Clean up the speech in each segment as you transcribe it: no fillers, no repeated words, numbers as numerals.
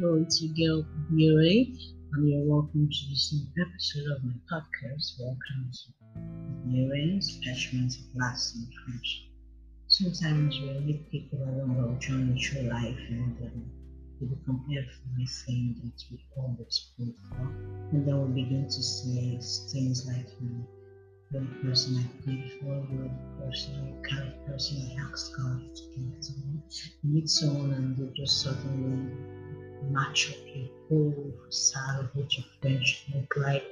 girl, it's your girl, Miray, and you're welcome to this new episode of my podcast, Welcome to Miray's Attachment of Lasting Friendship. Sometimes we meet people along our journey through life, and we become everything that we always pray for, and then we begin to say things like, you're the person I prayed for, you're the person, the kind of person I asked God to give to me. You meet someone and they just suddenly match up your whole style, what your friendship look like,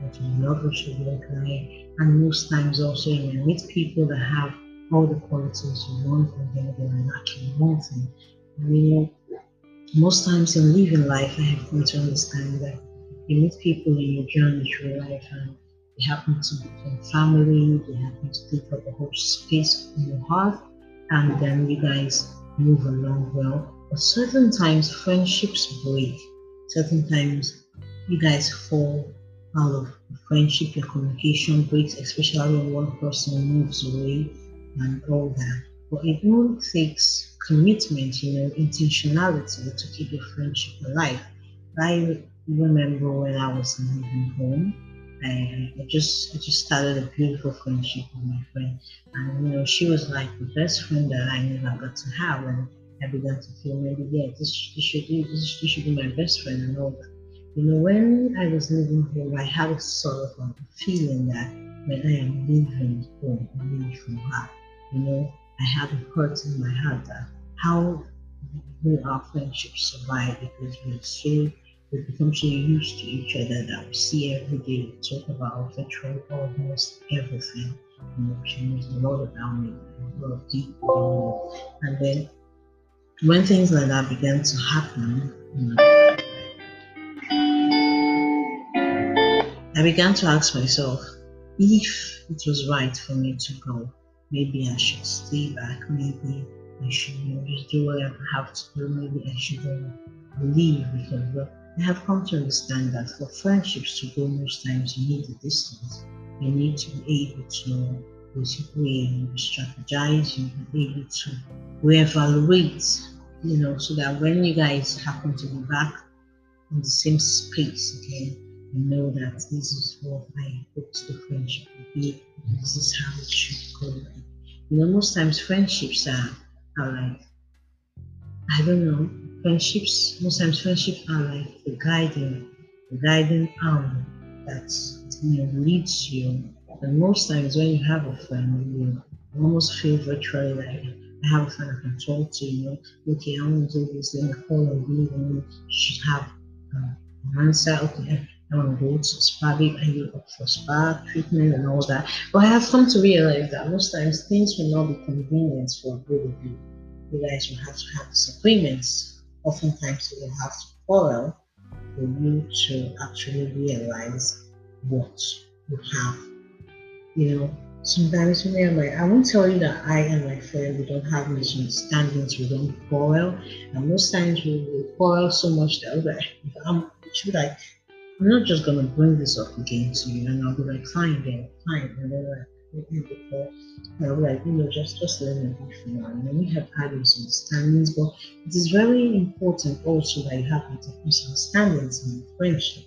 what your love should look like. And most times also you meet people that have all the qualities you want, and then they are lacking one thing. I mean, most times in living life, I have come to understand that you meet people in your journey through life, and they happen to become family, they happen to take up a whole space in your heart, and then you guys move along well. But certain times, friendships break. Certain times, you guys fall out of friendship, your communication breaks, especially when one person moves away and all that. But it only takes commitment, intentionality to keep your friendship alive. I remember when I was leaving home, I just started a beautiful friendship with my friend, and she was like the best friend that I never got to have, and I began to feel maybe this should be my best friend and all that. When I was leaving home, I had a sort of a feeling that when I am leaving home, I'm leaving from her. I had a hurt in my heart that how will our friendship survive, because we become so used to each other that we see every day, we talk about virtually almost everything. She knows a lot about me, a lot of people. And then when things like that began to happen, I began to ask myself, if it was right for me to go, maybe I should stay back, maybe I should just do what I have to do, maybe I shouldn't leave, because I have come to understand that for friendships to go, most times you need the distance. You need to be able to strategize, you need to be able to reevaluate, so that when you guys happen to be back in the same space again, you know that this is what I hoped the friendship would be, this is how it should go. Most times friendships are like, I don't know. Most times friendships are like the guiding arm that leads you. And most times when you have a friend, you almost feel virtually like, I have a friend I can talk to, okay, I want to do this, let me call on you, and you should have an answer. Okay, I want to go to spa, babe, and you up for spa treatment and all that. But I have come to realize that most times things will not be convenient for both of you. You guys will have to have disagreements. Oftentimes, you will have to quarrel for you to actually realize what you have. Sometimes I won't tell you that I and my friend, we don't have misunderstandings, we don't quarrel, and most times we will quarrel so much that I'm not just gonna bring this up again to you, and I'll be like, fine, and then just let me be for now. We have had misunderstandings, but it is very important also that you have misunderstandings in your friendship.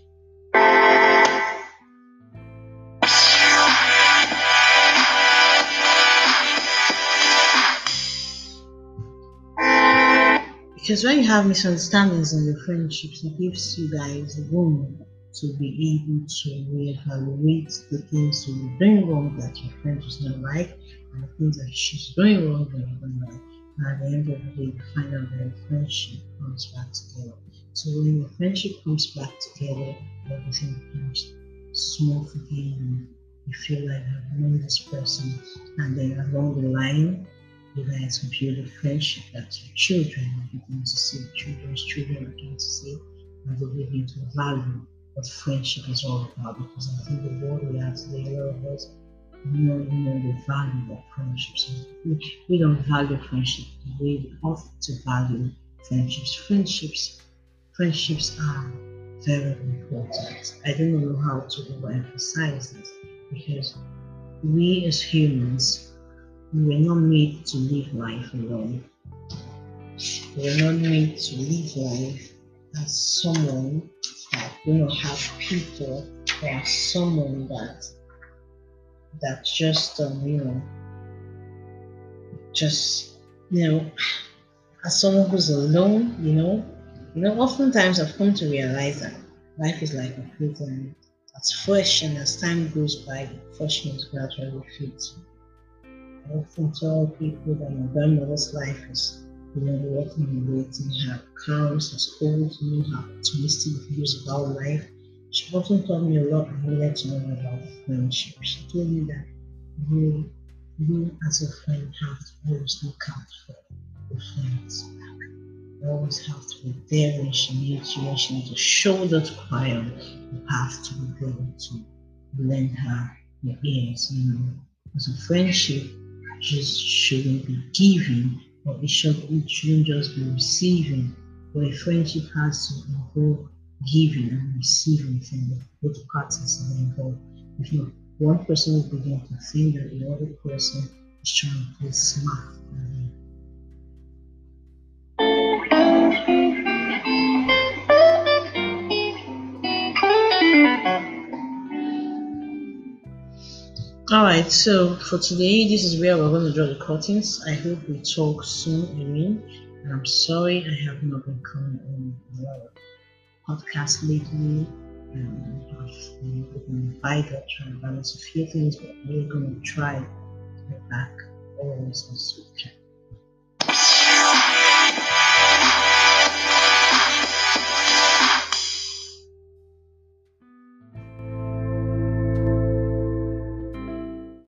Because when you have misunderstandings in your friendships, it gives you guys room to be able to reevaluate the things you're doing wrong that your friend does not like, and the things that she's doing wrong that you don't like. And at the end of the day, you find out that your friendship comes back together. So when your friendship comes back together, everything becomes smooth again. You feel like I've known this person, and then along the line, you guys build a friendship that your children are going to see, children's children are going to see, and they begin to value what friendship is all about, because I think the world we have today, a lot of us, the value of friendships. We don't value friendship the way we ought to value friendships. Friendships are very important. I don't know how to overemphasize this, because we as humans, we were not made to live life alone. We were not made to live life someone that have people or someone that just as someone who's alone, oftentimes I've come to realize that life is like a prison. It's fresh, and as time goes by, freshness gradually fades. I often tell people that my grandmother's life is, walking and waiting. Her accounts, her schools, her optimistic views about life. She often taught me a lot I needed to know about friendship. She told me that you as a friend have to always look out for your friends. You always have to be there when she needs you, when she needs a shoulder to cry on. You have to be there to lend her your ears. As a friendship, just shouldn't be giving, or it shouldn't just be receiving. But a friendship has to involve giving and receiving from both parties involved. If not, one person will begin to think that the other person is trying to play smart. Alright, so for today, this is where we're going to draw the curtains. I hope we talk soon, Irene. And I'm sorry I have not been coming on a lot of podcasts lately. I've been invited to try and balance a few things, but we're going to try to get back always as we can.